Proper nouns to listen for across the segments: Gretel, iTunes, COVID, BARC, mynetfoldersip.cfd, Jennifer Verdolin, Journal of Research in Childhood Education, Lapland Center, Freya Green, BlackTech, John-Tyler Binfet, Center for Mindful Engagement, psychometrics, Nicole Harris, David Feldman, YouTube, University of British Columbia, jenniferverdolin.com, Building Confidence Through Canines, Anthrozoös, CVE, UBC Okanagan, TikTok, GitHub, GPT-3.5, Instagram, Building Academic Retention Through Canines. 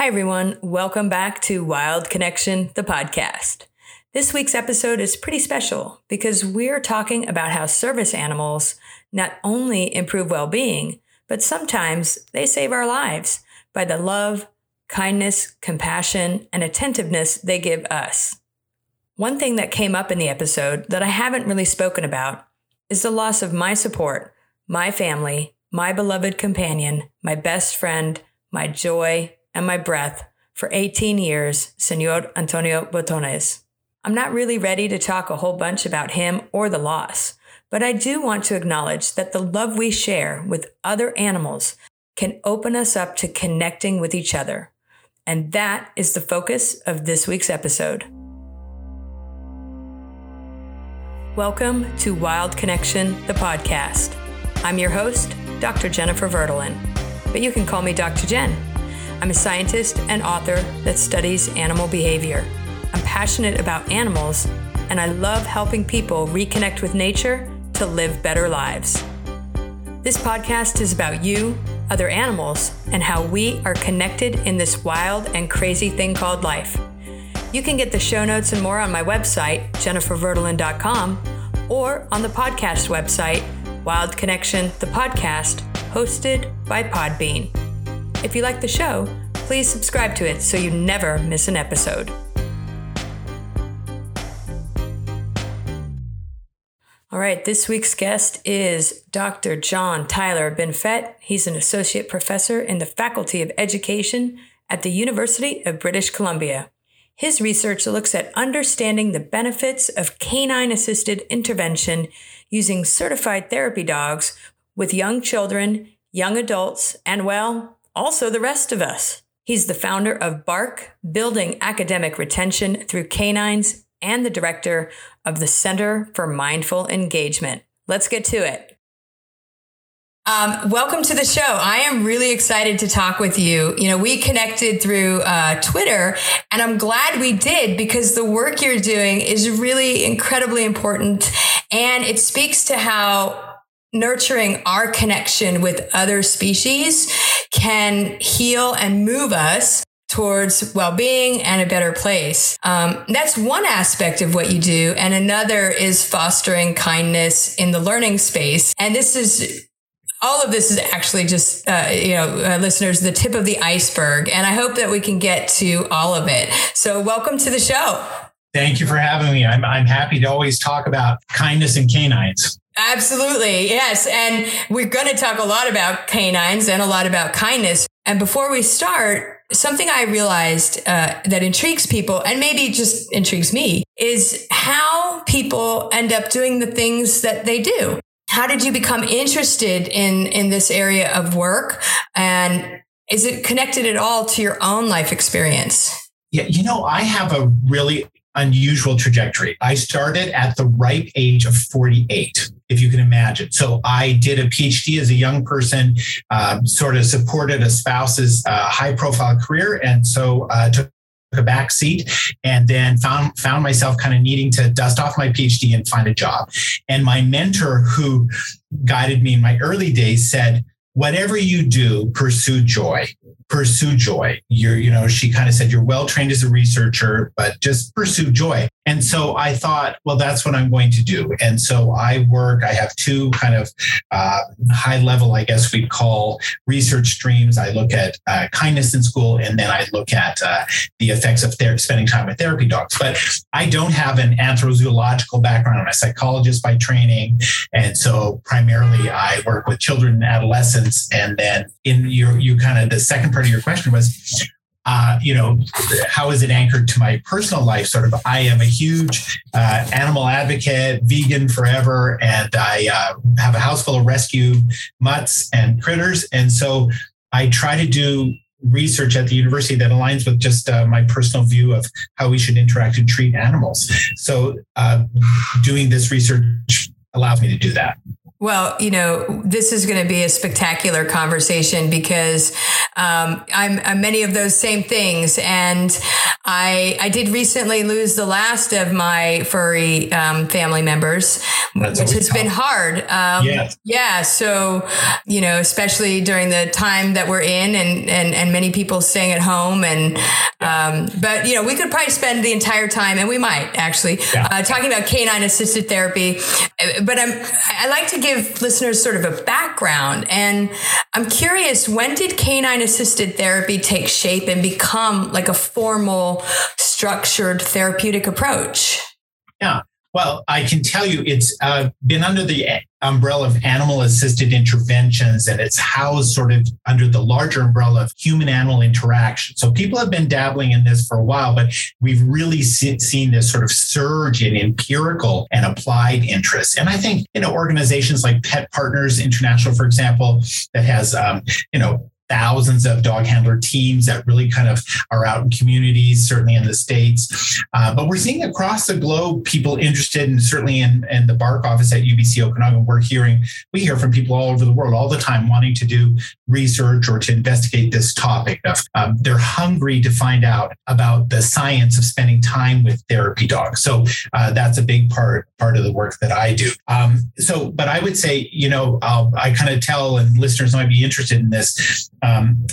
Hi, everyone. Welcome back to Wild Connection, the podcast. This week's episode is pretty special because we're talking about how service animals not only improve well-being, but sometimes they save our lives by the love, kindness, compassion, and attentiveness they give us. One thing that came up in the episode that I haven't really spoken about is the loss of my support, my family, my beloved companion, my best friend, my joy, and my breath for 18 years, Señor Antonio Botones. I'm not really ready to talk a whole bunch about him or the loss, but I do want to acknowledge that the love we share with other animals can open us up to connecting with each other. And that is the focus of this week's episode. Welcome to Wild Connection, the podcast. I'm your host, Dr. Jennifer Verdolin, but you can call me Dr. Jen. I'm a scientist and author that studies animal behavior. I'm passionate about animals, and I love helping people reconnect with nature to live better lives. This podcast is about you, other animals, and how we are connected in this wild and crazy thing called life. You can get the show notes and more on my website, jenniferverdolin.com, or on the podcast website, Wild Connection, the podcast, hosted by Podbean. If you like the show, please subscribe to it so you never miss an episode. All right, this week's guest is Dr. John-Tyler Binfet. He's an associate professor in the Faculty of Education at the University of British Columbia. His research looks at understanding the benefits of canine-assisted intervention using certified therapy dogs with young children, young adults, and, well, also the rest of us. He's the founder of BARK, Building Academic Retention Through Canines, and the director of the Center for Mindful Engagement. Let's get to it. Welcome to the show. I am really excited to talk with you. You know, we connected through Twitter, and I'm glad we did because the work you're doing is really incredibly important, and it speaks to how nurturing our connection with other species can heal and move us towards well-being and a better place. That's one aspect of what you do. And another is fostering kindness in the learning space. And all of this is actually just, listeners, the tip of the iceberg. And I hope that we can get to all of it. So welcome to the show. Thank you for having me. I'm happy to always talk about kindness and canines. Absolutely. Yes. And we're going to talk a lot about canines and a lot about kindness. And before we start, something I realized that intrigues people and maybe just intrigues me is how people end up doing the things that they do. How did you become interested in this area of work? And is it connected at all to your own life experience? Yeah, you know, I have a really unusual trajectory. I started at the ripe age of 48, if you can imagine. So I did a PhD as a young person, sort of supported a spouse's high profile career. And so took a back seat and then found myself kind of needing to dust off my PhD and find a job. And my mentor who guided me in my early days said, whatever you do, pursue joy. Pursue joy. She kind of said, you're well trained as a researcher, but just pursue joy. And so I thought, well, that's what I'm going to do. And so I have two kind of high level, I guess we'd call research streams. I look at kindness in school, and then I look at the effects of spending time with therapy dogs. But I don't have an anthrozoological background. I'm a psychologist by training. And so primarily I work with children and adolescents. And then in you kind of, the second part of your question was, how is it anchored to my personal life? Sort of, I am a huge animal advocate, vegan forever, and I have a house full of rescue mutts and critters. And so I try to do research at the university that aligns with just my personal view of how we should interact and treat animals. So doing this research allows me to do that. Well, this is going to be a spectacular conversation because I'm many of those same things. And I did recently lose the last of my furry family members, which has been hard. Yeah. So, you know, especially during the time that we're in and many people staying at home. And but, you know, we could probably spend the entire time, and we might actually talking about canine assisted therapy. But I like to give listeners sort of a background. And I'm curious, when did canine assisted therapy take shape and become like a formal, structured therapeutic approach? Yeah. Well, I can tell you it's been under the umbrella of animal-assisted interventions, and it's housed sort of under the larger umbrella of human-animal interaction. So people have been dabbling in this for a while, but we've really seen this sort of surge in empirical and applied interest. And I think, you know, organizations like Pet Partners International, for example, that has, you know, thousands of dog handler teams that really kind of are out in communities, certainly in the States. But we're seeing across the globe, people interested in, certainly in the BARC office at UBC Okanagan, we hear from people all over the world all the time wanting to do research or to investigate this topic. They're hungry to find out about the science of spending time with therapy dogs. So that's a big part of the work that I do. But I would say, you know, I kind of tell, and listeners might be interested in this,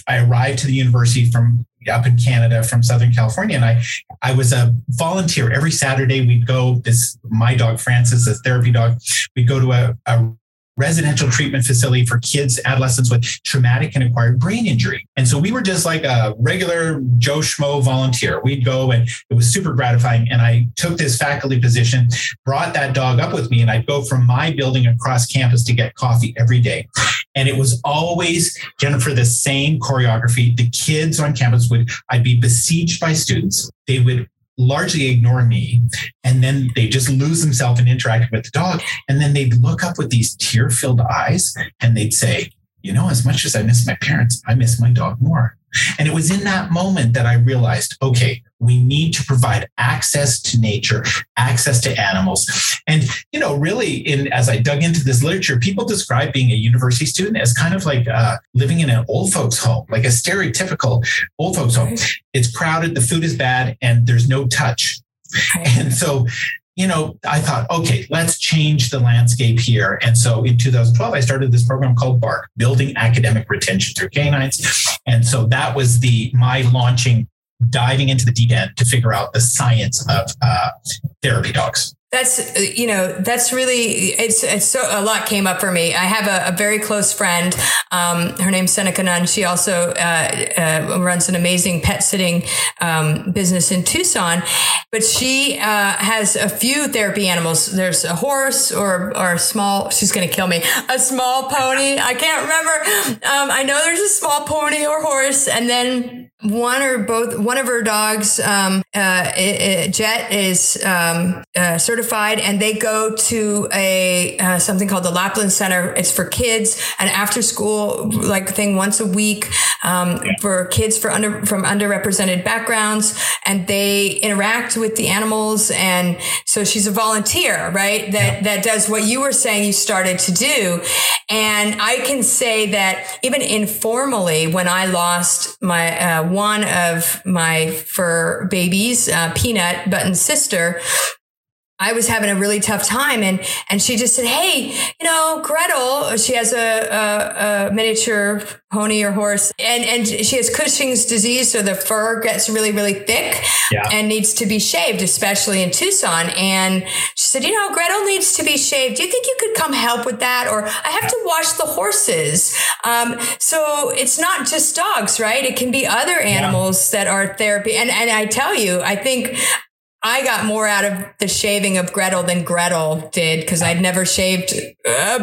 I arrived to the university from up in Canada from Southern California, and I was a volunteer. Every Saturday we'd go, my dog Francis, a therapy dog, we'd go to a residential treatment facility for kids, adolescents with traumatic and acquired brain injury. And so we were just like a regular Joe Schmo volunteer. We'd go, and it was super gratifying. And I took this faculty position, brought that dog up with me, and I'd go from my building across campus to get coffee every day. And it was always, Jennifer, the same choreography. The kids on campus I'd be besieged by students. They would largely ignore me. And then they just lose themselves in interacting with the dog. And then they'd look up with these tear-filled eyes and they'd say, you know, as much as I miss my parents, I miss my dog more. And it was in that moment that I realized, okay, we need to provide access to nature, access to animals. And, you know, really, as I dug into this literature, people describe being a university student as kind of like living in an old folks home, like a stereotypical old folks home. Right. It's crowded, the food is bad, and there's no touch. Right. And so, you know, I thought, okay, let's change the landscape here. And so in 2012, I started this program called BARC, Building Academic Retention Through Canines. And so that was my launching, diving into the deep end to figure out the science of therapy dogs. That's really, it's so, a lot came up for me. I have a very close friend. Her name's Seneca Nun. She also runs an amazing pet sitting business in Tucson, but she has a few therapy animals. There's a horse or a small, she's going to kill me, a small pony. I can't remember. I know there's a small pony or horse, and then one of her dogs, Jet, is certified, and they go to a something called the Lapland Center. It's for kids, an after school like thing once a week for kids from underrepresented backgrounds, and they interact with the animals. And so she's a volunteer, right? That does what you were saying you started to do. And I can say that even informally, when I lost my one of my fur babies, Peanut Button's sister, I was having a really tough time. And she just said, hey, you know, Gretel, she has a miniature pony or horse, and she has Cushing's disease. So the fur gets really, really thick and needs to be shaved, especially in Tucson. And she said, you know, Gretel needs to be shaved. Do you think you could come help with that? Or I have to wash the horses. So it's not just dogs, right? It can be other animals that are therapy. And I tell you, I think I got more out of the shaving of Gretel than Gretel did, because I'd never shaved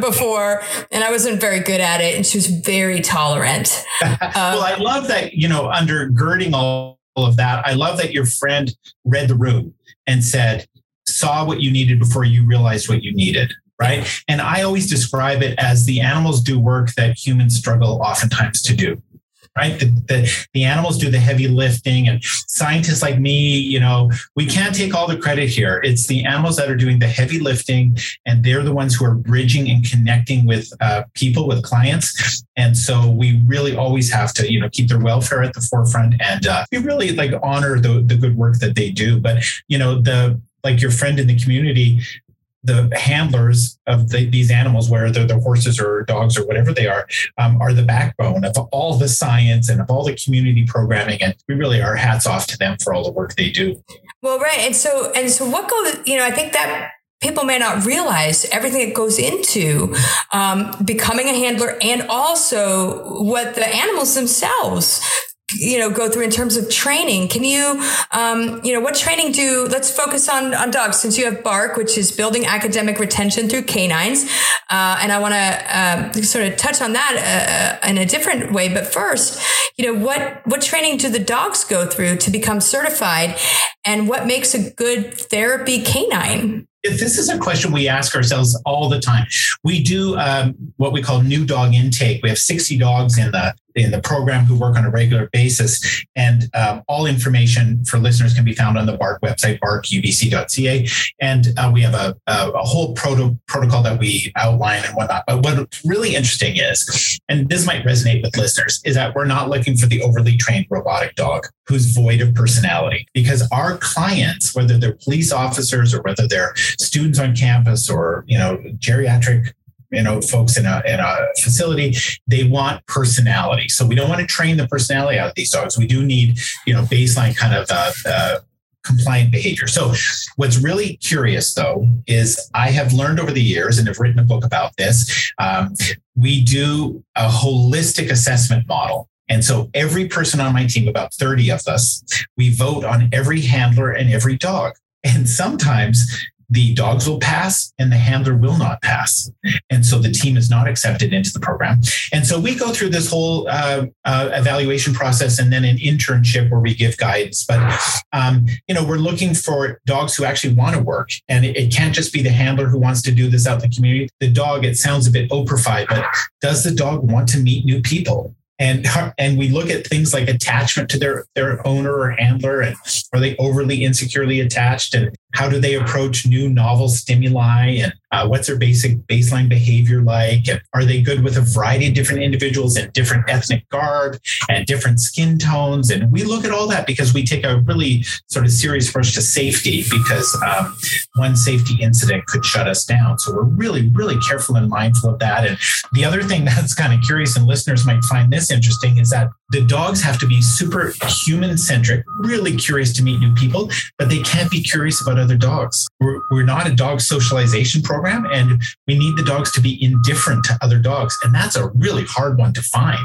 before, and I wasn't very good at it. And she was very tolerant. Well, I love that, you know, undergirding all of that, I love that your friend read the room and saw what you needed before you realized what you needed. Right. And I always describe it as the animals do work that humans struggle oftentimes to do. right? The animals do the heavy lifting, and scientists like me, we can't take all the credit here. It's the animals that are doing the heavy lifting, and they're the ones who are bridging and connecting with people, with clients. And so we really always have to, keep their welfare at the forefront, and we really honor the good work that they do. But, your friend in the community, the handlers of these animals, whether they're the horses or dogs or whatever they are the backbone of all the science and of all the community programming. And we really are hats off to them for all the work they do. Well, right. And so what goes, I think that people may not realize everything that goes into becoming a handler, and also what the animals themselves go through in terms of training. Can you, what training let's focus on dogs, since you have BARC, which is Building Academic Retention Through Canines. And I want to sort of touch on that in a different way. But first, what training do the dogs go through to become certified, and what makes a good therapy canine? If this is a question we ask ourselves all the time. We do what we call new dog intake. We have 60 dogs in the program who work on a regular basis. And all information for listeners can be found on the BARC website, barkubc.ca. And we have a whole protocol that we outline and whatnot. But what's really interesting is, and this might resonate with listeners, is that we're not looking for the overly trained robotic dog who's void of personality, because our clients, whether they're police officers or whether they're students on campus or, geriatric folks in a facility, they want personality. So we don't want to train the personality out of these dogs. We do need, baseline kind of compliant behavior. So what's really curious, though, is I have learned over the years, and have written a book about this, we do a holistic assessment model. And so every person on my team, about 30 of us, we vote on every handler and every dog. And sometimes the dogs will pass and the handler will not pass. And so the team is not accepted into the program. And so we go through this whole evaluation process, and then an internship where we give guidance. But, we're looking for dogs who actually want to work. And it can't just be the handler who wants to do this out in the community. The dog, it sounds a bit oprified, but does the dog want to meet new people? And we look at things like attachment to their owner or handler, and are they overly insecurely attached, and how do they approach new novel stimuli, and what's their baseline behavior like, and are they good with a variety of different individuals and different ethnic garb and different skin tones. And we look at all that because we take a really sort of serious approach to safety, because one safety incident could shut us down. So we're really, really careful and mindful of that. And the other thing that's kind of curious, and listeners might find this interesting, is that the dogs have to be super human centric, really curious to meet new people, but they can't be curious about other dogs. We're not a dog socialization program, and we need the dogs to be indifferent to other dogs. And that's a really hard one to find.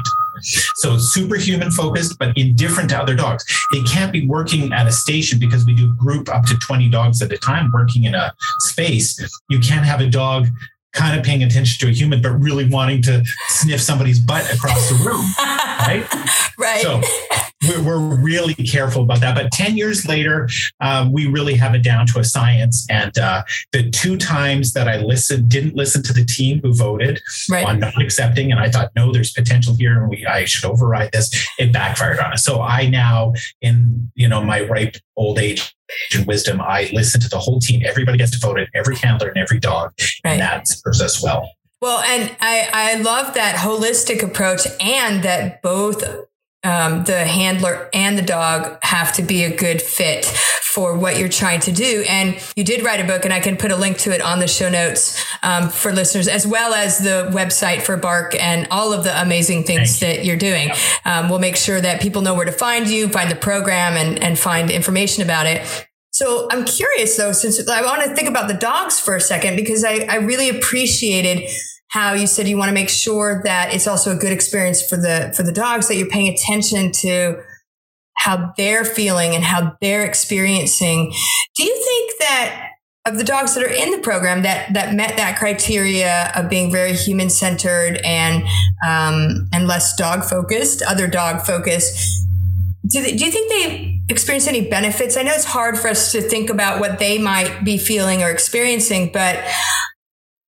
So superhuman focused, but indifferent to other dogs. They can't be working at a station, because we do group up to 20 dogs at a time working in a space. You can't have a dog kind of paying attention to a human, but really wanting to sniff somebody's butt across the room, right? Right. So we're really careful about that. But 10 years later, we really have it down to a science. And the two times that I didn't listen to the team who voted on not accepting, and I thought, no, there's potential here, and I should override this, it backfired on us. So I now, in my ripe old age and wisdom, I listen to the whole team. Everybody gets to vote in every handler and every dog. Right. And that serves us well. Well, and I love that holistic approach, and that both the handler and the dog have to be a good fit for what you're trying to do. And you did write a book, and I can put a link to it on the show notes for listeners, as well as the website for BARC and all of the amazing things that you're doing. Yep. We'll make sure that people know where to find you, find the program, and find information about it. So I'm curious, though, since I want to think about the dogs for a second, because I really appreciated how you said you want to make sure that it's also a good experience for the dogs, that you're paying attention to how they're feeling and how they're experiencing. Do you think that of the dogs that are in the program that met that criteria of being very human centered and less dog focused, other dog focused, do you think they experience any benefits? I know it's hard for us to think about what they might be feeling or experiencing, but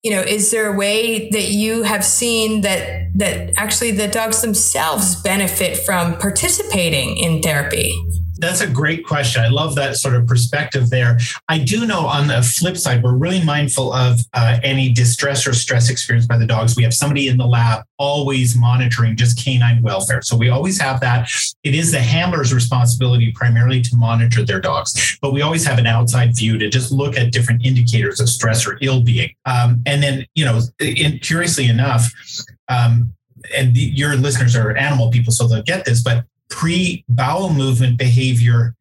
you know, is there a way that you have seen that actually the dogs themselves benefit from participating in therapy? That's a great question. I love that sort of perspective there. I do know on the flip side, we're really mindful of any distress or stress experienced by the dogs. We have somebody in the lab always monitoring just canine welfare. So we always have that. It is the handler's responsibility primarily to monitor their dogs, but we always have an outside view to just look at different indicators of stress or ill-being. And then, you know, curiously enough, and your listeners are animal people, so they'll get this, but pre-bowel movement behavior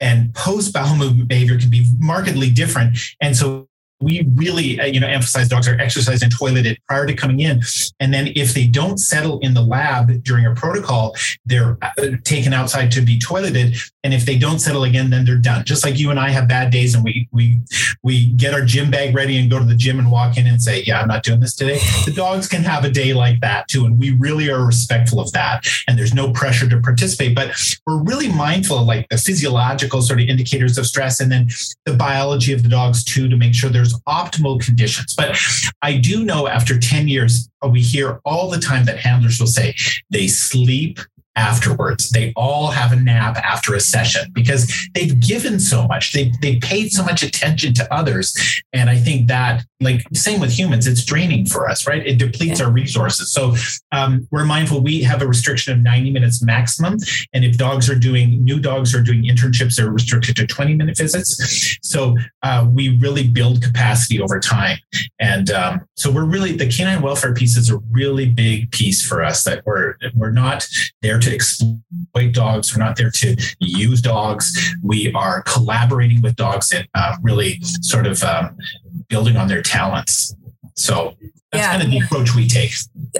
and post-bowel movement behavior can be markedly different. And so we really, you know, emphasize dogs are exercised and toileted prior to coming in. And then if they don't settle in the lab during a protocol, they're taken outside to be toileted. And if they don't settle again, then they're done. Just like you and I have bad days and we get our gym bag ready and go to the gym and walk in and say, yeah, I'm not doing this today. The dogs can have a day like that too. And we really are respectful of that. And there's no pressure to participate, but we're really mindful of like the physiological sort of indicators of stress and then the biology of the dogs too, to make sure there's optimal conditions. But I do know after 10 years, we hear all the time that handlers will say they sleep afterwards. They all have a nap after a session because they've given so much. They've paid so much attention to others. And I think that, like, same with humans, it's draining for us, right? It depletes our resources. So we're mindful. We have a restriction of 90 minutes maximum. And if new dogs are doing internships, they're restricted to 20-minute visits. So we really build capacity over time. And so we're really, the canine welfare piece is a really big piece for us, that we're not there to exploit dogs. We're not there to use dogs. We are collaborating with dogs and really sort of building on their talents. So that's kind of the approach we take.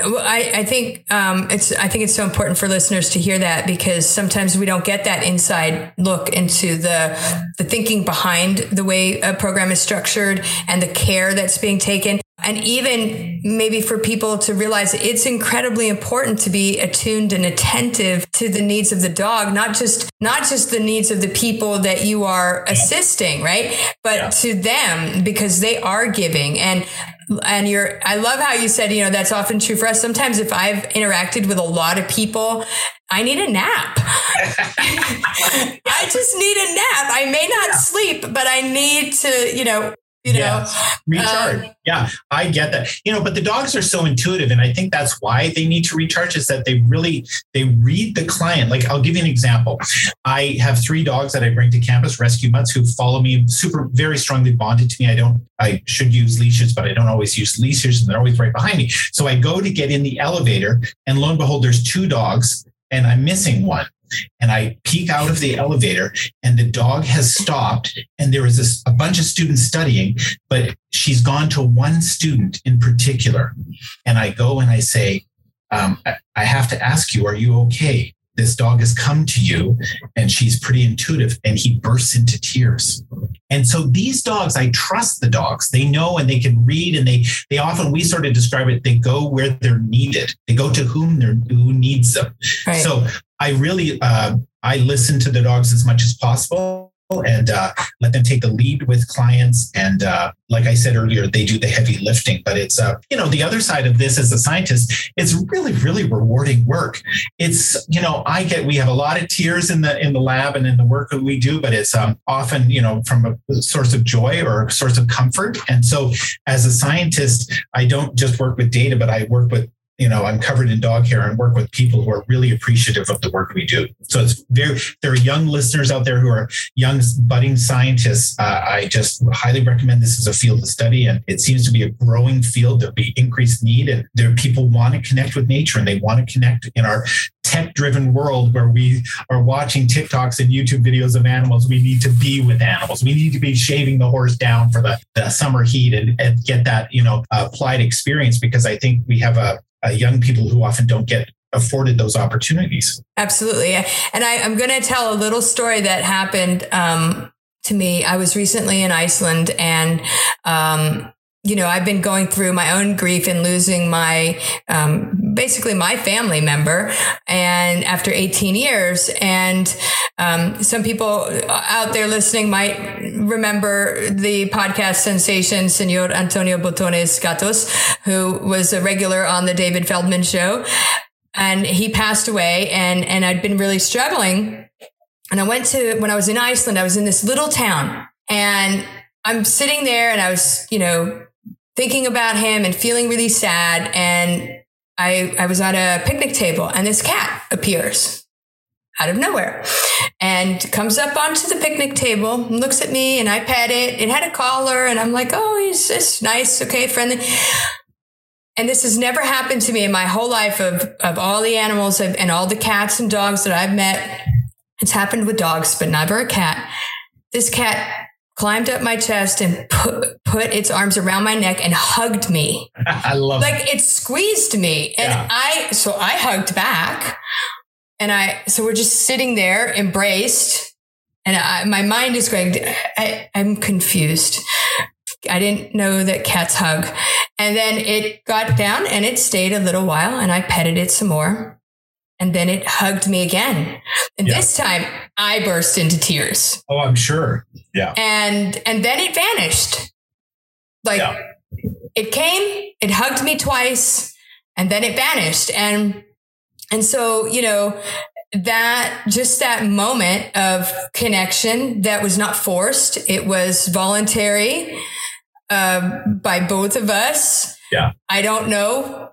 Well, I think it's so important for listeners to hear that, because sometimes we don't get that inside look into the thinking behind the way a program is structured and the care that's being taken. And even maybe for people to realize it's incredibly important to be attuned and attentive to the needs of the dog, not just the needs of the people that you are assisting, right? But to them, because they are giving. And I love how you said, you know, that's often true for us. Sometimes if I've interacted with a lot of people, I need a nap. I just need a nap. I may not sleep, but I need to, you know, recharge. I get that. You know, but the dogs are so intuitive, and I think that's why they need to recharge, is that they read the client. Like, I'll give you an example. I have 3 dogs that I bring to campus, rescue mutts, who follow me, super, very strongly bonded to me. I should use leashes, but I don't always use leashes, and they're always right behind me. So I go to get in the elevator, and lo and behold, there's 2 dogs and I'm missing one. And I peek out of the elevator and the dog has stopped, and there was a bunch of students studying, but she's gone to one student in particular. And I go and I say, I have to ask you, are you okay? This dog has come to you and she's pretty intuitive. And he bursts into tears. And so these dogs, I trust the dogs. They know and they can read, and they often, we sort of describe it, they go where they're needed. They go to who needs them. Right. So I really, I listen to the dogs as much as possible, and let them take the lead with clients. And like I said earlier, they do the heavy lifting, but it's, you know, the other side of this as a scientist, it's really, really rewarding work. It's, you know, we have a lot of tears in the lab and in the work that we do, but it's often, you know, from a source of joy or a source of comfort. And so as a scientist, I don't just work with data, but I work with, you know, I'm covered in dog hair and work with people who are really appreciative of the work we do. So it's there are young listeners out there who are young budding scientists. I just highly recommend this as a field of study, and it seems to be a growing field. There'll be increased need, and there are people want to connect with nature, and they want to connect in our tech-driven world where we are watching TikToks and YouTube videos of animals. We need to be with animals. We need to be shaving the horse down for the summer heat and get that, you know, applied experience, because I think we have young people who often don't get afforded those opportunities. Absolutely. And I'm going to tell a little story that happened to me. I was recently in Iceland, and you know, I've been going through my own grief and losing my, basically my family member, and after 18 years, and some people out there listening might remember the podcast sensation Señor Antonio Botones Gatos, who was a regular on the David Feldman show, and he passed away, and I'd been really struggling. And I went to, when I was in Iceland, I was in this little town, and I'm sitting there, and I was, you know, thinking about him and feeling really sad. And I was at a picnic table, and this cat appears out of nowhere and comes up onto the picnic table and looks at me, and I pet it. It had a collar, and I'm like, oh, he's just nice. Okay. Friendly. And this has never happened to me in my whole life of all the animals and all the cats and dogs that I've met. It's happened with dogs, but never a cat. This cat climbed up my chest and put its arms around my neck and hugged me. I love it. Like, it squeezed me. And yeah. So I hugged back, and so we're just sitting there embraced, and my mind is going, I'm confused. I didn't know that cats hug. And then it got down, and it stayed a little while, and I petted it some more, and then it hugged me again. And This time I burst into tears. Oh, I'm sure. Yeah. And then it vanished. Like It came, it hugged me twice, and then it vanished. And so, you know, that just that moment of connection that was not forced, it was voluntary, by both of us. Yeah. I don't know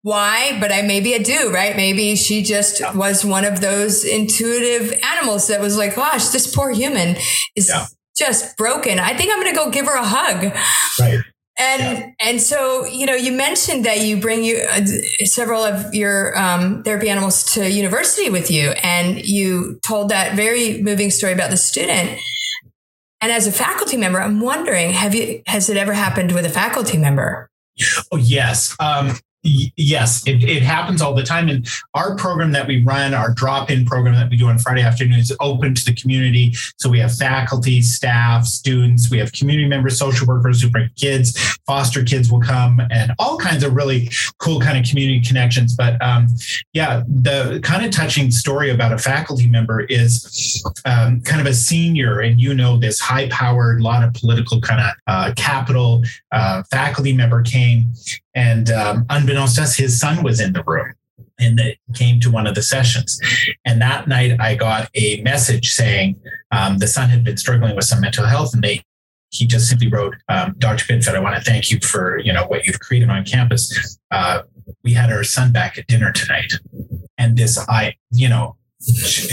why, but maybe I do, right? Maybe she just was one of those intuitive animals that was like, gosh, this poor human is just broken. I think I'm going to go give her a hug. Right. And so, you know, you mentioned that you bring several of your therapy animals to university with you, and you told that very moving story about the student. And as a faculty member, I'm wondering, has it ever happened with a faculty member? Oh, yes. Yes, it happens all the time. And our program that we run, our drop-in program that we do on Friday afternoons, is open to the community. So we have faculty, staff, students, we have community members, social workers who bring kids, foster kids will come, and all kinds of really cool kind of community connections. But the kind of touching story about a faculty member is kind of a senior, and you know, this high-powered, lot of political kind of capital faculty member came. And unbeknownst to us, his son was in the room, and that came to one of the sessions. And that night I got a message saying the son had been struggling with some mental health, and he just simply wrote, Dr. Binfet, I want to thank you for, you know, what you've created on campus. We had our son back at dinner tonight. And this,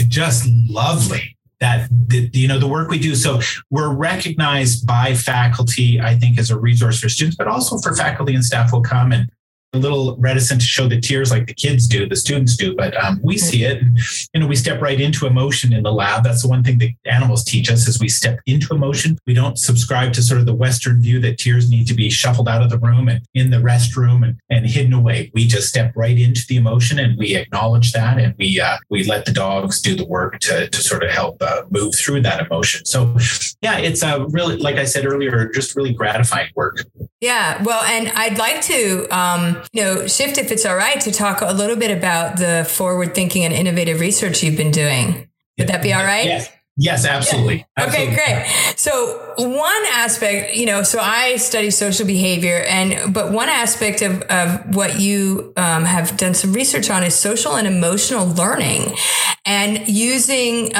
just lovely. That, you know, the work we do. So we're recognized by faculty, I think, as a resource for students, but also for faculty and staff will come, and a little reticent to show the tears like the kids do, the students do, but we see it. And, you know, we step right into emotion in the lab. That's the one thing that animals teach us, is we step into emotion. We don't subscribe to sort of the Western view that tears need to be shuffled out of the room and in the restroom and hidden away. We just step right into the emotion, and we acknowledge that. And we let the dogs do the work to sort of help move through that emotion. So yeah, it's a really, like I said earlier, just really gratifying work. Yeah. Well, and I'd like to, shift, if it's all right, to talk a little bit about the forward thinking and innovative research you've been doing. Would that be all right? Yes, absolutely. Yeah. Okay, great. So one aspect, you know, so I study social behavior, but one aspect of what you have done some research on is social and emotional learning, and using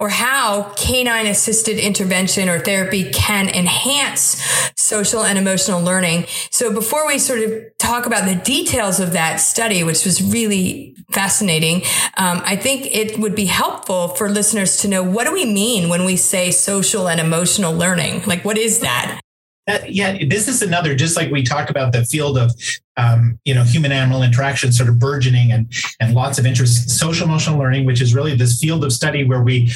or how canine-assisted intervention or therapy can enhance social and emotional learning. So before we sort of talk about the details of that study, which was really fascinating, I think it would be helpful for listeners to know, what do we mean when we say social and emotional learning? Like, what is that? This is another, just like we talked about the field of, human-animal interaction sort of burgeoning and lots of interest, social-emotional learning, which is really this field of study where we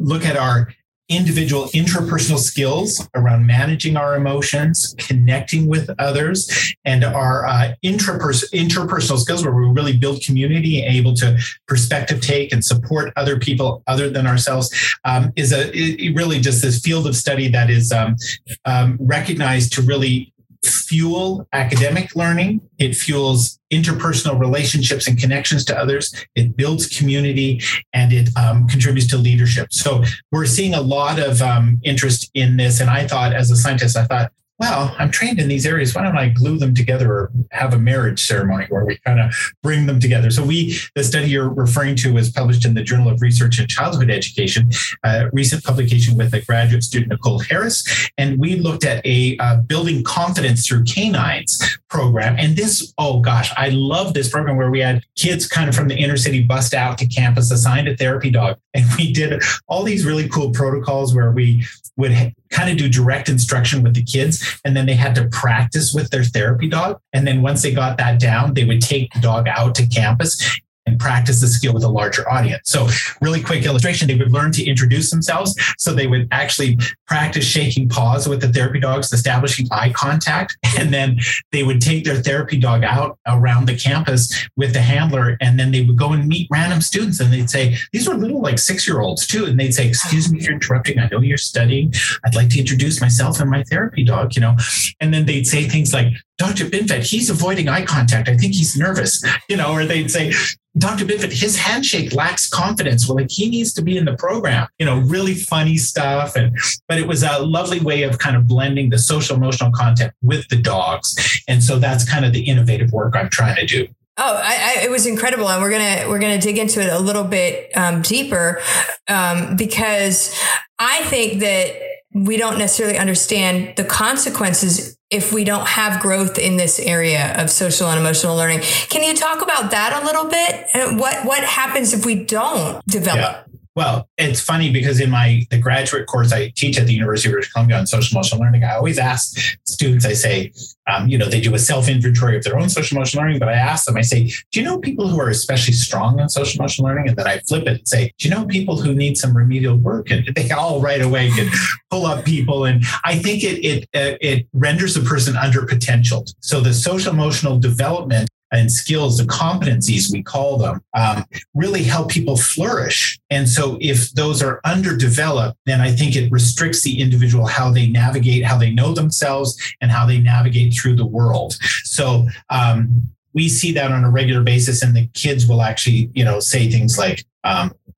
look at our individual intrapersonal skills around managing our emotions, connecting with others, and our interpersonal skills where we really build community and able to perspective take and support other people other than ourselves, is really just this field of study that is recognized to really fuel academic learning. It fuels interpersonal relationships and connections to others. It builds community, and it contributes to leadership. So we're seeing a lot of interest in this. And I thought, as a scientist, well, I'm trained in these areas. Why don't I glue them together or have a marriage ceremony where we kind of bring them together? So the study you're referring to was published in the Journal of Research in Childhood Education, a recent publication with a graduate student, Nicole Harris. And we looked at a Building Confidence Through Canines program. And this, I love this program where we had kids kind of from the inner city bust out to campus, assigned a therapy dog. And we did all these really cool protocols where we would kind of do direct instruction with the kids. And then they had to practice with their therapy dog. And then once they got that down, they would take the dog out to campus and practice the skill with a larger audience. So really quick illustration, they would learn to introduce themselves. So they would actually practice shaking paws with the therapy dogs, establishing eye contact. And then they would take their therapy dog out around the campus with the handler. And then they would go and meet random students. And they'd say, these were little like 6-year-olds too. And they'd say, excuse me for interrupting. I know you're studying. I'd like to introduce myself and my therapy dog, you know. And then they'd say things like, Dr. Binfet, he's avoiding eye contact. I think he's nervous, you know, or they'd say, Dr. Binfet, his handshake lacks confidence. Well, like he needs to be in the program, you know, really funny stuff. But it was a lovely way of kind of blending the social emotional content with the dogs. And so that's kind of the innovative work I'm trying to do. Oh, it was incredible. And we're going to dig into it a little bit deeper because I think that we don't necessarily understand the consequences if we don't have growth in this area of social and emotional learning. Can you talk about that a little bit? What happens if we don't develop? Yeah. Well, it's funny because in the graduate course I teach at the University of British Columbia on social emotional learning, I always ask students, I say, they do a self-inventory of their own social emotional learning, but I ask them, I say, do you know people who are especially strong on social emotional learning? And then I flip it and say, do you know people who need some remedial work? And they all right away can pull up people. And I think it renders a person under potentialed. So the social emotional development and skills, the competencies we call them, really help people flourish. And so if those are underdeveloped, then I think it restricts the individual, how they navigate, how they know themselves, and how they navigate through the world. So we see that on a regular basis, and the kids will actually, say things like,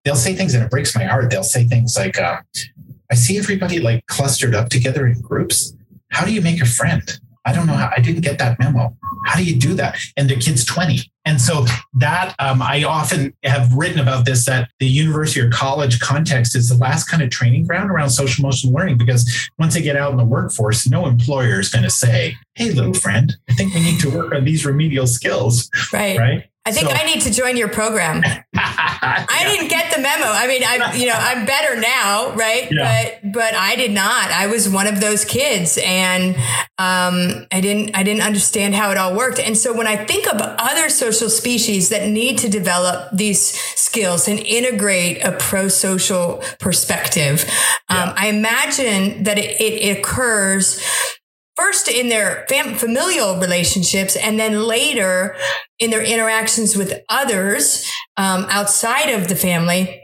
they'll say things, and it breaks my heart. They'll say things like, I see everybody like clustered up together in groups. How do you make a friend? I don't know how. I didn't get that memo. How do you do that? And their kid's 20. And so that I often have written about this, that the university or college context is the last kind of training ground around social emotional learning, because once they get out in the workforce, no employer is going to say, hey, little friend, I think we need to work on these remedial skills. Right. I think I need to join your program. I didn't get the memo. I mean, I'm better now, right? Yeah. But I did not. I was one of those kids, and I didn't understand how it all worked. And so when I think of other social species that need to develop these skills and integrate a pro-social perspective, I imagine that it occurs first in their familial relationships, and then later in their interactions with others outside of the family.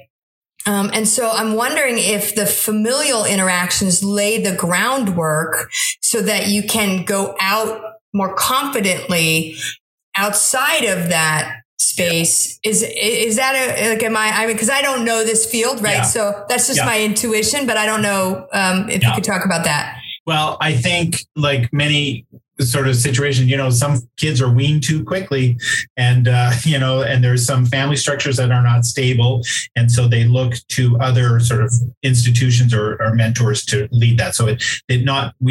And so I'm wondering if the familial interactions lay the groundwork so that you can go out more confidently outside of that space. Is that because I don't know this field, right? Yeah. So that's just my intuition, but I don't know if you could talk about that. Well, I think like many sort of situations, some kids are weaned too quickly, and, and there's some family structures that are not stable. And so they look to other sort of institutions or mentors to lead that. So we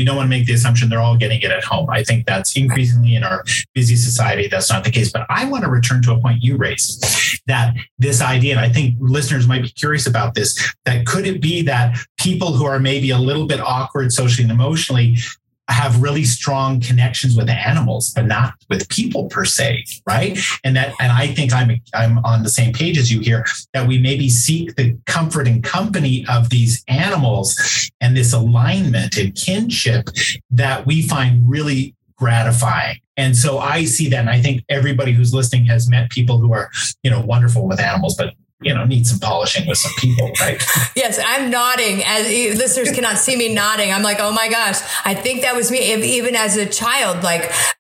don't want to make the assumption they're all getting it at home. I think that's increasingly in our busy society, that's not the case. But I want to return to a point you raised, that this idea, and I think listeners might be curious about this, that could it be that people who are maybe a little bit awkward socially and emotionally have really strong connections with animals, but not with people per se, right? And I think I'm on the same page as you here, that we maybe seek the comfort and company of these animals and this alignment and kinship that we find really gratifying. And so I see that, and I think everybody who's listening has met people who are, wonderful with animals, but need some polishing with some people, right? Yes, I'm nodding. As listeners cannot see me nodding, I'm like, oh my gosh, I think that was me. Even as a child,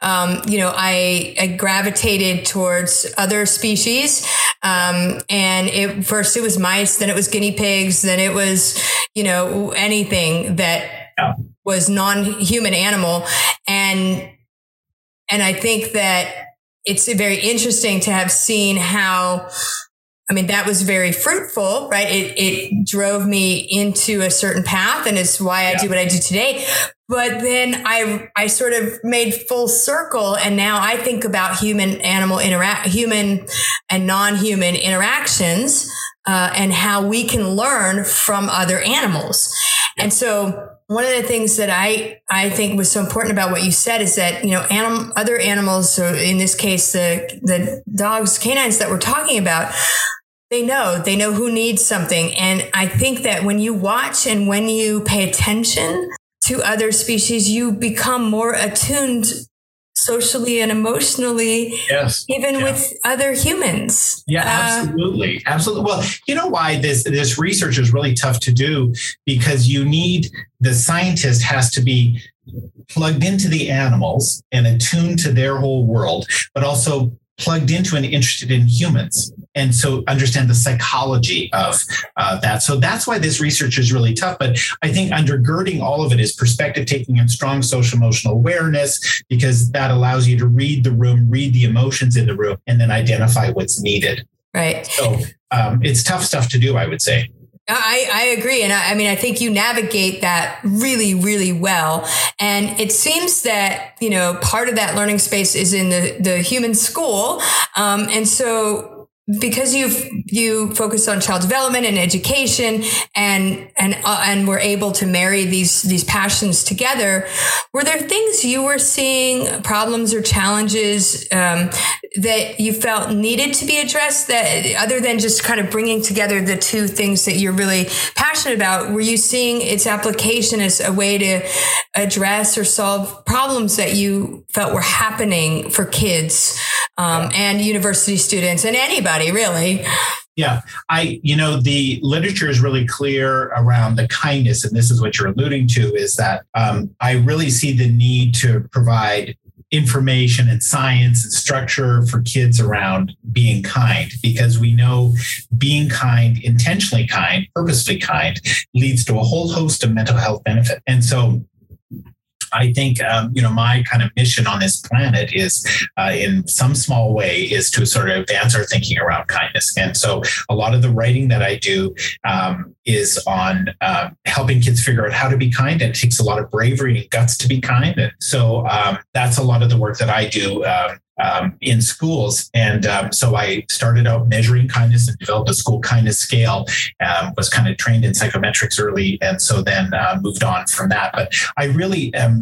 I gravitated towards other species, and first it was mice, then it was guinea pigs, then it was anything that was non-human animal, and I think that it's very interesting to have seen how. I mean, that was very fruitful, right? It drove me into a certain path, and it's why I do what I do today. But then I sort of made full circle, and now I think about human and non-human interactions, and how we can learn from other animals. And so one of the things that I think was so important about what you said is that, other animals, so in this case, the dogs, canines that we're talking about, they know who needs something. And I think that when you watch and when you pay attention to other species, you become more attuned socially and emotionally, with other humans. Yeah, absolutely. Absolutely. Well, you know why this research is really tough to do, because the scientist has to be plugged into the animals and attuned to their whole world, but also plugged into and interested in humans. And so understand the psychology of that. So that's why this research is really tough. But I think undergirding all of it is perspective taking and strong social emotional awareness, because that allows you to read the room, read the emotions in the room, and then identify what's needed. Right. So it's tough stuff to do, I would say. I agree. And I think you navigate that really, really well. And it seems that, part of that learning space is in the human school. And so because you focus on child development and education and were able to marry these passions together, were there things you were seeing, problems or challenges that you felt needed to be addressed, that other than just kind of bringing together the two things that you're really passionate about, were you seeing its application as a way to address or solve problems that you felt were happening for kids and university students and anybody? Really? Yeah. The literature is really clear around the kindness, and this is what you're alluding to, is that I really see the need to provide information and science and structure for kids around being kind, because we know being kind, intentionally kind, purposefully kind, leads to a whole host of mental health benefits. And so I think, my kind of mission on this planet is in some small way is to sort of advance our thinking around kindness. And so a lot of the writing that I do is on helping kids figure out how to be kind. And it takes a lot of bravery and guts to be kind. And so that's a lot of the work that I do in schools. And so I started out measuring kindness and developed a school kindness scale, was kind of trained in psychometrics early. And so then moved on from that. But I really am,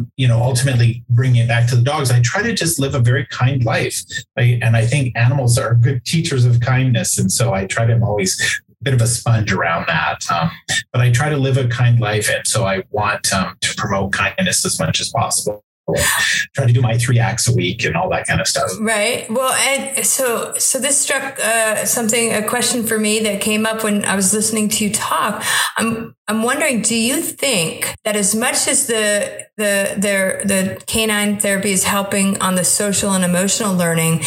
ultimately bringing it back to the dogs. I try to just live a very kind life. And I think animals are good teachers of kindness. And so I try to always bit of a sponge around that. But I try to live a kind life. And so I want to promote kindness as much as possible. Try to do my 3 acts a week and all that kind of stuff. Right. Well, and so this struck a question for me that came up when I was listening to you talk. I'm wondering, do you think that as much as the canine therapy is helping on the social and emotional learning,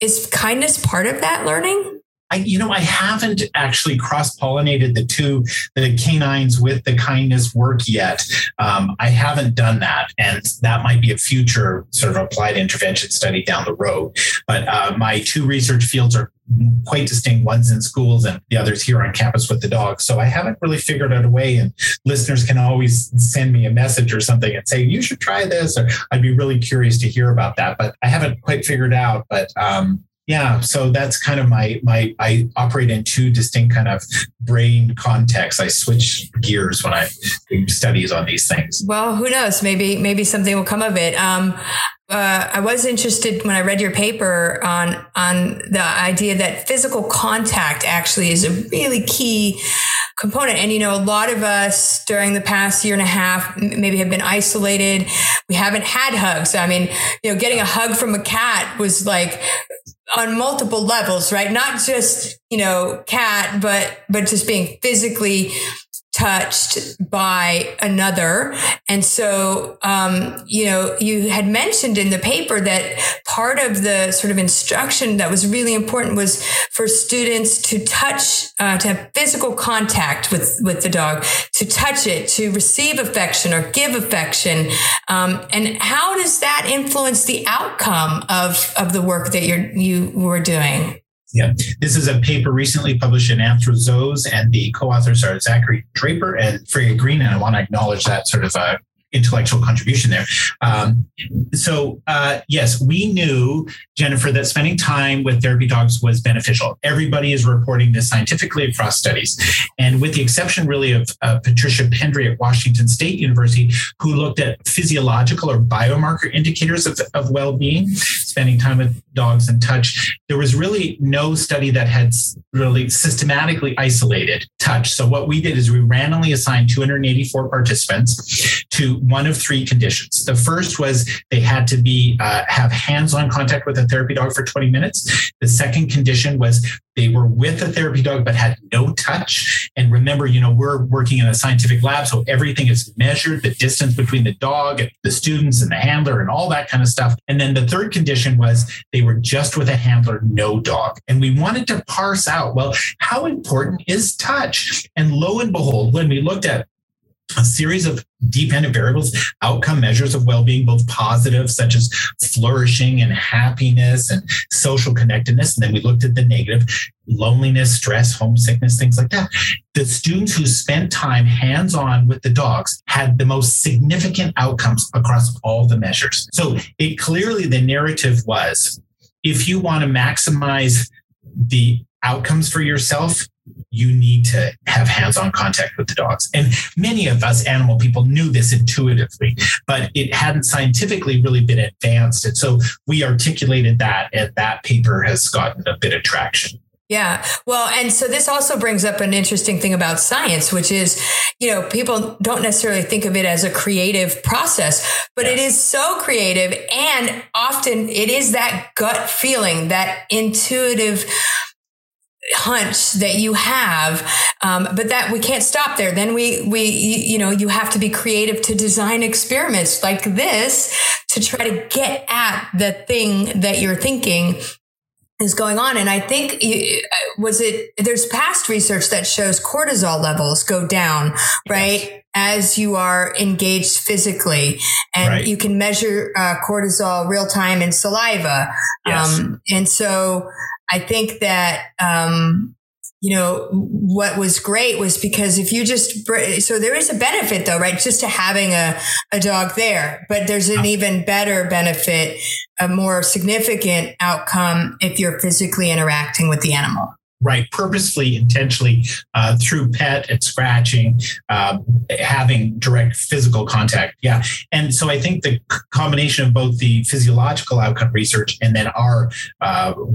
is kindness part of that learning? I haven't actually cross-pollinated the canines with the kindness work yet. I haven't done that. And that might be a future sort of applied intervention study down the road. But my 2 research fields are quite distinct. One's in schools and the other's here on campus with the dogs. So I haven't really figured out a way, and listeners can always send me a message or something and say, you should try this, or I'd be really curious to hear about that. But I haven't quite figured out, but Yeah. So that's kind of my, I operate in two distinct kind of brain contexts. I switch gears when I do studies on these things. Well, who knows? Maybe something will come of it. I was interested when I read your paper on the idea that physical contact actually is a really key component. And, you know, a lot of us during the past year and a half maybe have been isolated. We haven't had hugs. I mean, you know, getting a hug from a cat was like on multiple levels, right? Not just, you know, cat, but just being physically touched by another. And so, you know, you had mentioned in the paper that part of the sort of instruction that was really important was for students to touch, to have physical contact with the dog, to touch it, to receive affection or give affection. And how does that influence the outcome of the work that you were doing? Yeah, this is a paper recently published in Anthrozoös, and the co-authors are Zachary Draper and Freya Green, and I want to acknowledge that sort of intellectual contribution there. Yes, we knew, Jennifer, that spending time with therapy dogs was beneficial. Everybody is reporting this scientifically across studies. And with the exception really of Patricia Pendry at Washington State University, who looked at physiological or biomarker indicators of well-being, spending time with dogs and touch, there was really no study that had really systematically isolated touch. So what we did is we randomly assigned 284 participants to one of three conditions. The first was they had to be have hands-on contact with a therapy dog for 20 minutes. The second condition was they were with a therapy dog but had no touch. And remember, you know, we're working in a scientific lab, so everything is measured, the distance between the dog and the students and the handler and all that kind of stuff. And then the third condition was they were just with a handler, no dog. And we wanted to parse out, well, how important is touch? And lo and behold, when we looked at a series of dependent variables, outcome measures of well-being, both positive, such as flourishing and happiness and social connectedness. And then we looked at the negative, loneliness, stress, homesickness, things like that. The students who spent time hands-on with the dogs had the most significant outcomes across all the measures. So it clearly, the narrative was, if you want to maximize the outcomes for yourself, you need to have hands-on contact with the dogs. And many of us animal people knew this intuitively, but it hadn't scientifically really been advanced. And so we articulated that, and that paper has gotten a bit of traction. Yeah. Well, and so this also brings up an interesting thing about science, which is, you know, people don't necessarily think of it as a creative process, but Yes. It is so creative. And often it is that gut feeling, that intuitive hunch that you have, but that we can't stop there. Then we, you know, you have to be creative to design experiments like this to try to get at the thing that you're thinking is going on. And I think there's past research that shows cortisol levels go down, right? Yes. As you are engaged physically, and Right. You can measure cortisol real time in saliva. Yes. And so I think that, you know, what was great was because if you just, so there is a benefit though, right? Just to having a dog there, but there's an even better benefit, a more significant outcome if you're physically interacting with the animal. Right, purposefully, intentionally, through pet and scratching, having direct physical contact. Yeah. And so I think the combination of both the physiological outcome research and then our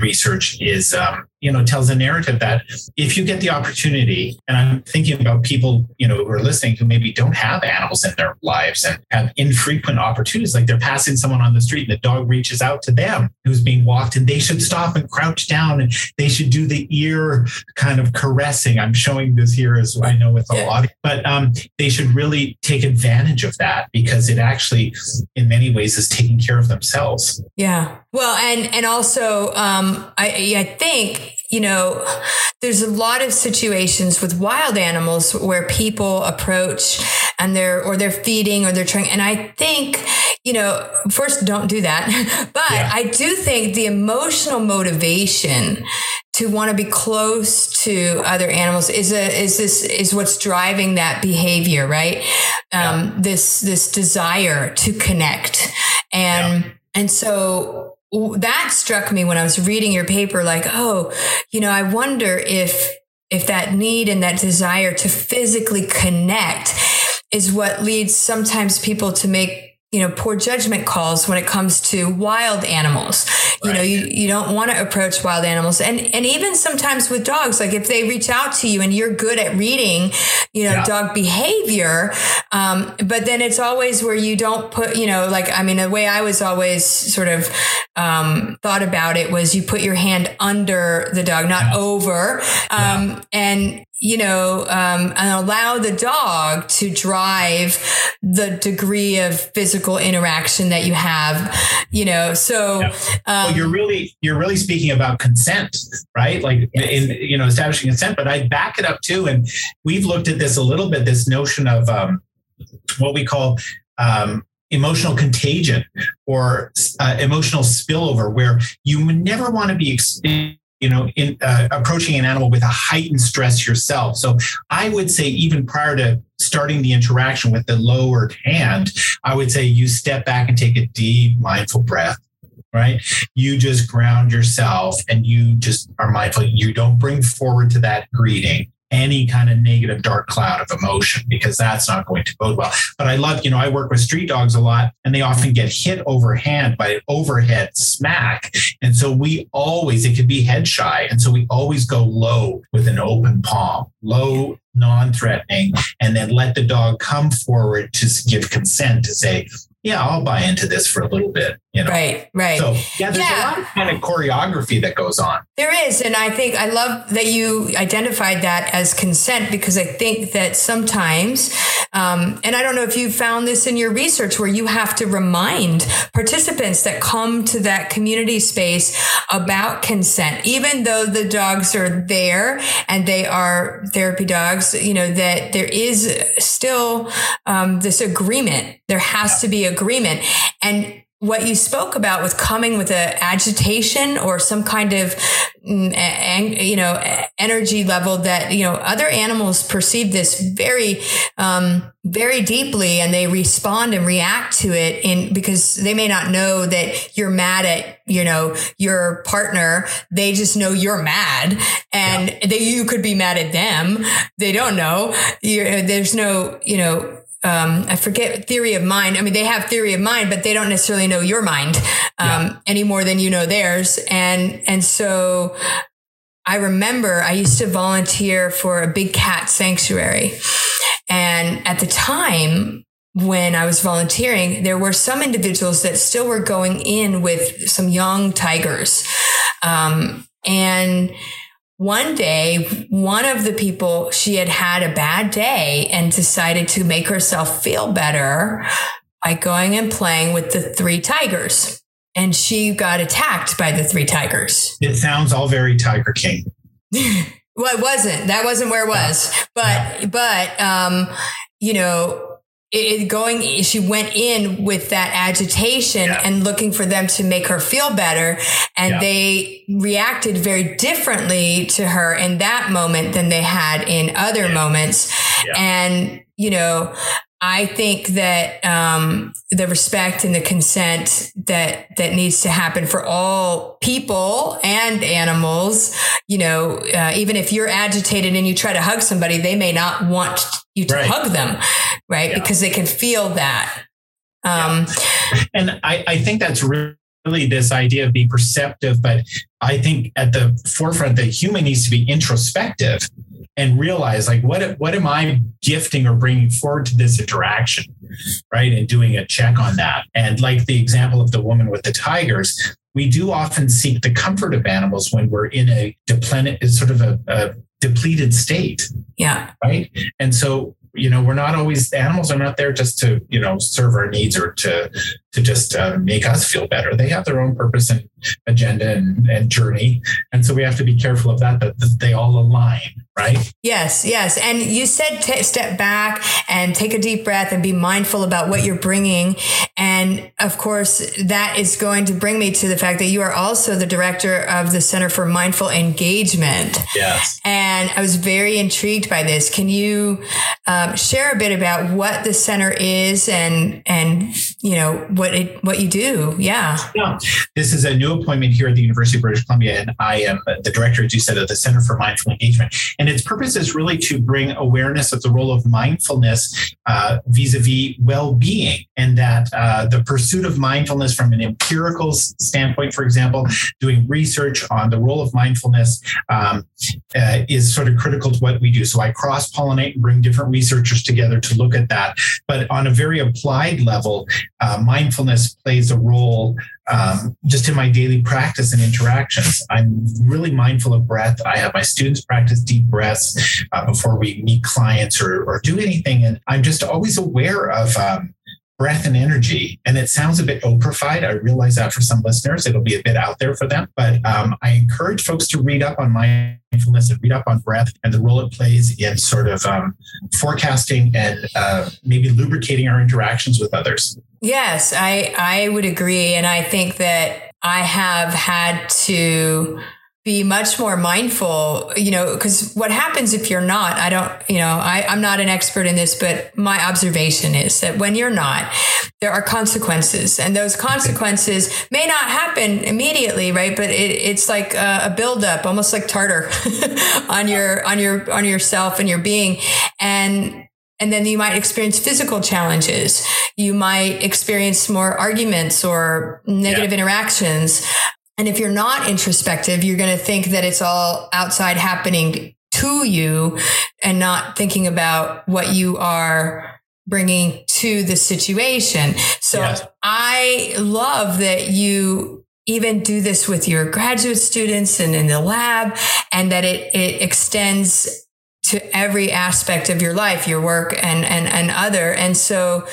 research is, you know, tells a narrative that if you get the opportunity, and I'm thinking about people, you know, who are listening who maybe don't have animals in their lives and have infrequent opportunities, like they're passing someone on the street and the dog reaches out to them who's being walked, and they should stop and crouch down, and they should do the ear kind of caressing. I'm showing this here as I know with a lot, but they should really take advantage of that because it actually, in many ways, is taking care of themselves. Yeah. Well, and also, I think, you know, there's a lot of situations with wild animals where people approach and they're feeding or they're trying. And I think, you know, first, don't do that. But yeah. I do think the emotional motivation to want to be close to other animals is what's driving that behavior, right? This desire to connect. And so that struck me when I was reading your paper, like, oh, you know, I wonder if that need and that desire to physically connect is what leads sometimes people to make, you know, poor judgment calls when it comes to wild animals. Right. You know, you don't want to approach wild animals. And even sometimes with dogs, like if they reach out to you and you're good at reading, you know, yeah. dog behavior. But then it's always where you don't put, you know, like, I mean, the way I was always sort of thought about it was you put your hand under the dog, not yeah. over. Yeah. And, you know, and allow the dog to drive the degree of physical interaction that you have, you know, so, yeah. Well, you're really speaking about consent, right? Like yes. in, you know, establishing consent, but I back it up too. And we've looked at this a little bit, this notion of, what we call, emotional contagion or, emotional spillover, where you never want to be approaching an animal with a heightened stress yourself. So I would say even prior to starting the interaction with the lowered hand, I would say you step back and take a deep, mindful breath, right? You just ground yourself and you just are mindful. You don't bring forward to that greeting any kind of negative dark cloud of emotion, because that's not going to bode well. But I love, you know, I work with street dogs a lot and they often get hit overhand by an overhead smack. And so it could be head shy. And so we always go low with an open palm, low, non-threatening, and then let the dog come forward to give consent to say, yeah, I'll buy into this for a little bit, you know? Right. So yeah, there's a lot of kind of choreography that goes on. There is. And I think I love that you identified that as consent, because I think that sometimes, and I don't know if you found this in your research, where you have to remind participants that come to that community space about consent, even though the dogs are there and they are therapy dogs, you know, that there is still this agreement. There has to be agreement. And what you spoke about with coming with an agitation or some kind of, you know, energy level that, you know, other animals perceive this very, very deeply, and they respond and react to it because they may not know that you're mad at, you know, your partner. They just know you're mad, and yeah. that you could be mad at them. They don't know. There's no, you know, I forget theory of mind. I mean, they have theory of mind, but they don't necessarily know your mind, any more than you know theirs. And so I remember I used to volunteer for a big cat sanctuary. And at the time when I was volunteering, there were some individuals that still were going in with some young tigers. And one day, one of the people, she had a bad day and decided to make herself feel better by going and playing with the three tigers. And she got attacked by the three tigers. It sounds all very Tiger King. Well, it wasn't. That wasn't where it was. But you know, she went in with that agitation and looking for them to make her feel better. And they reacted very differently to her in that moment than they had in other moments. Yeah. And, you know, I think that, the respect and the consent that needs to happen for all people and animals, you know, even if you're agitated and you try to hug somebody, they may not want you to hug them, right? Yeah. Because they can feel that. And I think that's really this idea of being perceptive, but I think at the forefront, the human needs to be introspective and realize, like, what am I gifting or bringing forward to this interaction, right? And doing a check on that. And like the example of the woman with the tigers, we do often seek the comfort of animals when we're in a depleted state. Yeah. Right. And so, you know, animals are not there just to, you know, serve our needs or to just make us feel better. They have their own purpose and agenda and journey. And so we have to be careful of that they all align, right? Yes, yes. And you said step back and take a deep breath and be mindful about what you're bringing. And of course, that is going to bring me to the fact that you are also the director of the Center for Mindful Engagement. Yes. And I was very intrigued by this. Can you share a bit about what the center is and you know, what you do. Yeah. This is a new appointment here at the University of British Columbia, and I am the director, as you said, of the Center for Mindful Engagement. And its purpose is really to bring awareness of the role of mindfulness vis-a-vis well-being, and that the pursuit of mindfulness from an empirical standpoint, for example, doing research on the role of mindfulness is sort of critical to what we do. So I cross-pollinate and bring different researchers together to look at that. But on a very applied level, mindfulness plays a role just in my daily practice and interactions. I'm really mindful of breath. I have my students practice deep breaths before we meet clients or do anything. And I'm just always aware of breath and energy. And it sounds a bit Oprah-fied. I realize that for some listeners, it'll be a bit out there for them. But I encourage folks to read up on mindfulness and read up on breath and the role it plays in sort of forecasting and maybe lubricating our interactions with others. Yes, I would agree. And I think that I have had to be much more mindful, you know, because what happens if you're not, I'm not an expert in this, but my observation is that when you're not, there are consequences, and those consequences may not happen immediately. Right. But it's like a buildup, almost like tartar on yourself and your being. And then you might experience physical challenges. You might experience more arguments or negative interactions. And if you're not introspective, you're going to think that it's all outside happening to you and not thinking about what you are bringing to the situation. So yes. I love that you even do this with your graduate students and in the lab, and that it extends to every aspect of your life, your work and other. And so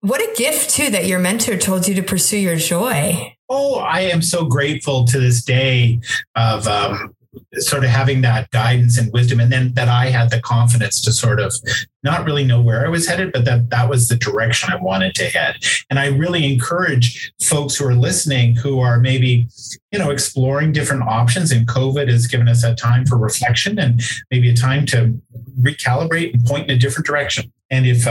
what a gift too, that your mentor told you to pursue your joy. Oh, I am so grateful to this day of sort of having that guidance and wisdom, and then that I had the confidence to sort of not really know where I was headed, but that was the direction I wanted to head. And I really encourage folks who are listening, who are maybe, you know, exploring different options, and COVID has given us a time for reflection and maybe a time to recalibrate and point in a different direction. And if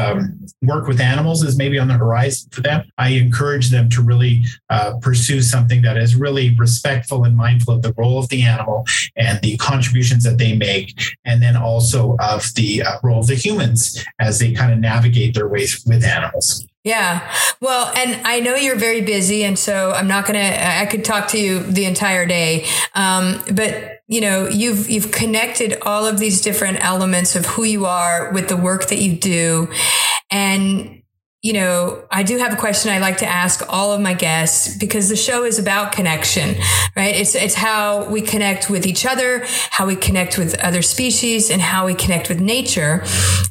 work with animals is maybe on the horizon for them, I encourage them to really pursue something that is really respectful and mindful of the role of the animal and the contributions that they make, and then also of the role of the humans as they kind of navigate their ways with animals. Yeah. Well, and I know you're very busy, and so I'm not going to, I could talk to you the entire day. But you know, you've connected all of these different elements of who you are with the work that you do. And, you know, I do have a question I like to ask all of my guests, because the show is about connection, right? It's how we connect with each other, how we connect with other species, and how we connect with nature.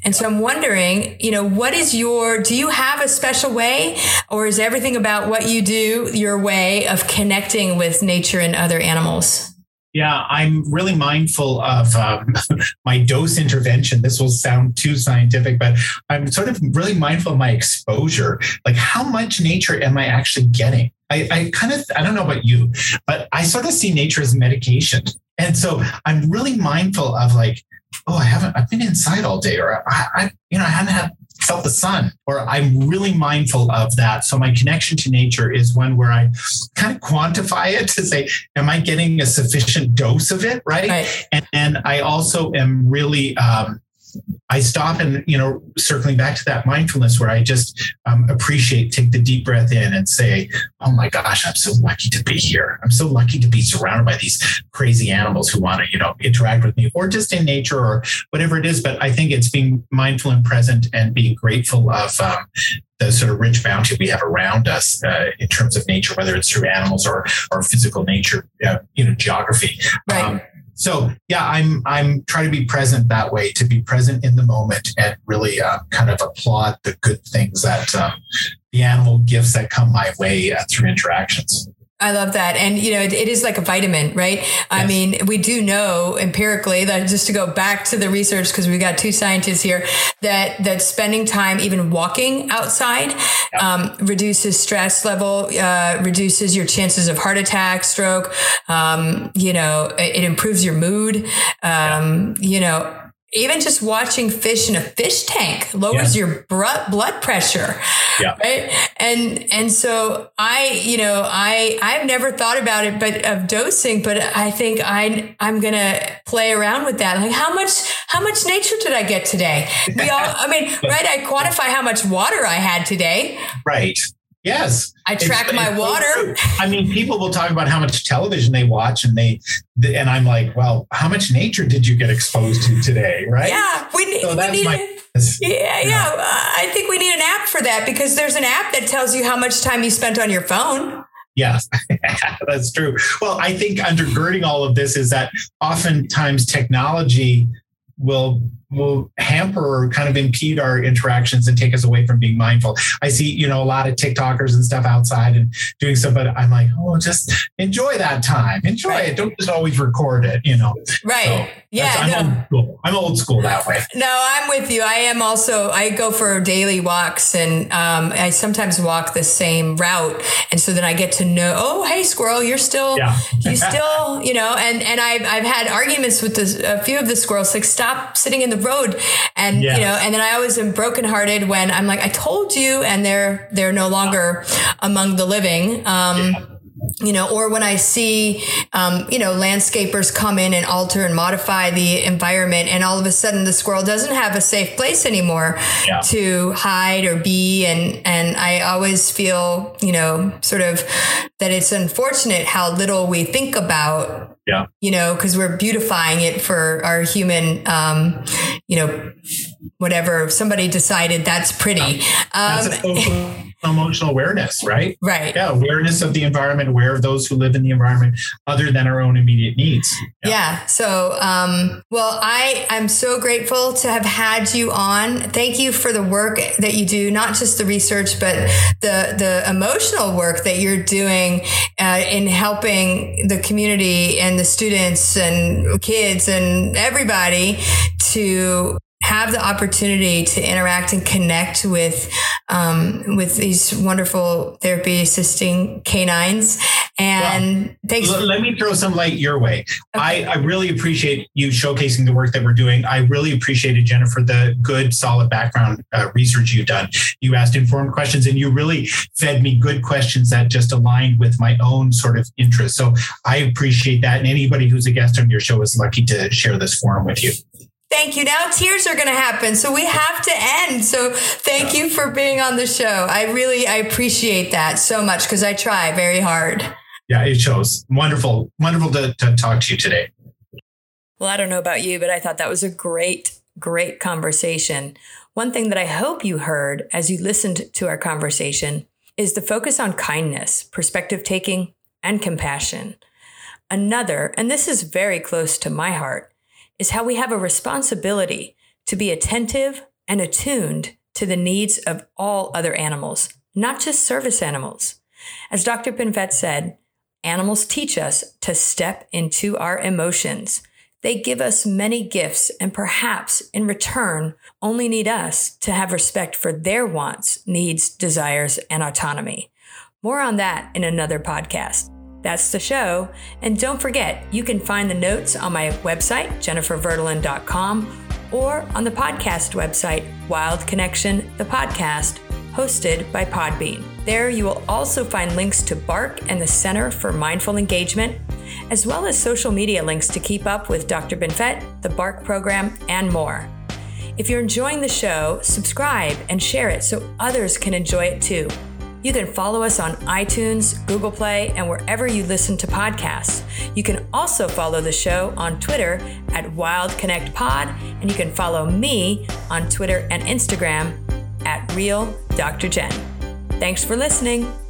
And so I'm wondering, you know, do you have a special way, or is everything about what you do your way of connecting with nature and other animals? Yeah, I'm really mindful of my dose intervention. This will sound too scientific, but I'm sort of really mindful of my exposure. Like, how much nature am I actually getting? I don't know about you, but I sort of see nature as medication. And so I'm really mindful of like, I've been inside all day, or I haven't felt the sun, or I'm really mindful of that. So my connection to nature is one where I kind of quantify it to say, am I getting a sufficient dose of it? Right. And I also am really, I stop and, you know, circling back to that mindfulness where I just take the deep breath in and say, oh my gosh, I'm so lucky to be here. I'm so lucky to be surrounded by these crazy animals who want to, you know, interact with me, or just in nature or whatever it is. But I think it's being mindful and present and being grateful of the sort of rich bounty we have around us in terms of nature, whether it's through animals or physical nature, geography. Right. So yeah, I'm trying to be present that way, to be present in the moment and really kind of applaud the good things that the animal gifts that come my way through interactions. I love that. And, you know, it is like a vitamin, right? Yes. I mean, we do know empirically that, just to go back to the research, because we got two scientists here, that spending time, even walking outside, reduces stress level, reduces your chances of heart attack, stroke. It improves your mood. even just watching fish in a fish tank lowers your blood pressure. Yeah. Right. And so I've never thought about it, of dosing, but I think I'm going to play around with that. Like how much nature did I get today? I quantify how much water I had today. Right. Yes. I track my water. I mean, people will talk about how much television they watch and I'm like, well, how much nature did you get exposed to today? Right. Yeah. I think we need an app for that, because there's an app that tells you how much time you spent on your phone. Yes, that's true. Well, I think undergirding all of this is that oftentimes technology will hamper or kind of impede our interactions and take us away from being mindful. I see, a lot of TikTokers and stuff outside and doing stuff, but I'm like, oh, just enjoy that time. Enjoy it. Don't just always record it, Right. So I'm old school that way. No, I'm with you. I am also, I go for daily walks and I sometimes walk the same route. And so then I get to know, oh, hey, squirrel, you're still, and I've had arguments with a few of the squirrels, like stop sitting in the road. And, and then I always am brokenhearted when I'm like, I told you, and they're no longer among the living. Or when I see, landscapers come in and alter and modify the environment, and all of a sudden the squirrel doesn't have a safe place anymore to hide or be. And I always feel, sort of that it's unfortunate how little we think about, because we're beautifying it for our human, whatever somebody decided that's pretty. That's emotional awareness, right? Right. Yeah. Awareness of the environment, aware of those who live in the environment other than our own immediate needs. Yeah. So, I'm so grateful to have had you on. Thank you for the work that you do, not just the research, but the emotional work that you're doing in helping the community and the students and kids and everybody to have the opportunity to interact and connect with these wonderful therapy assisting canines. And thanks. Let me throw some light your way. Okay. I really appreciate you showcasing the work that we're doing. I really appreciated, Jennifer, the good, solid background research you've done. You asked informed questions and you really fed me good questions that just aligned with my own sort of interests. So I appreciate that. And anybody who's a guest on your show is lucky to share this forum with you. Thank you. Now tears are going to happen. So we have to end. So thank you for being on the show. I appreciate that so much because I try very hard. Yeah, it shows. Wonderful. Wonderful to talk to you today. Well, I don't know about you, but I thought that was a great, great conversation. One thing that I hope you heard as you listened to our conversation is the focus on kindness, perspective taking, and compassion. Another, and this is very close to my heart, is how we have a responsibility to be attentive and attuned to the needs of all other animals, not just service animals. As Dr. Binfet said, animals teach us to step into our emotions. They give us many gifts and perhaps in return only need us to have respect for their wants, needs, desires, and autonomy. More on that in another podcast. That's the show. And don't forget, you can find the notes on my website, jenniferverdolin.com, or on the podcast website, Wild Connection, the podcast, hosted by Podbean. There you will also find links to Bark and the Center for Mindful Engagement, as well as social media links to keep up with Dr. Binfet, the Bark program, and more. If you're enjoying the show, subscribe and share it so others can enjoy it too. You can follow us on iTunes, Google Play, and wherever you listen to podcasts. You can also follow the show on Twitter at WildConnectPod, and you can follow me on Twitter and Instagram at Real Dr. Jen. Thanks for listening.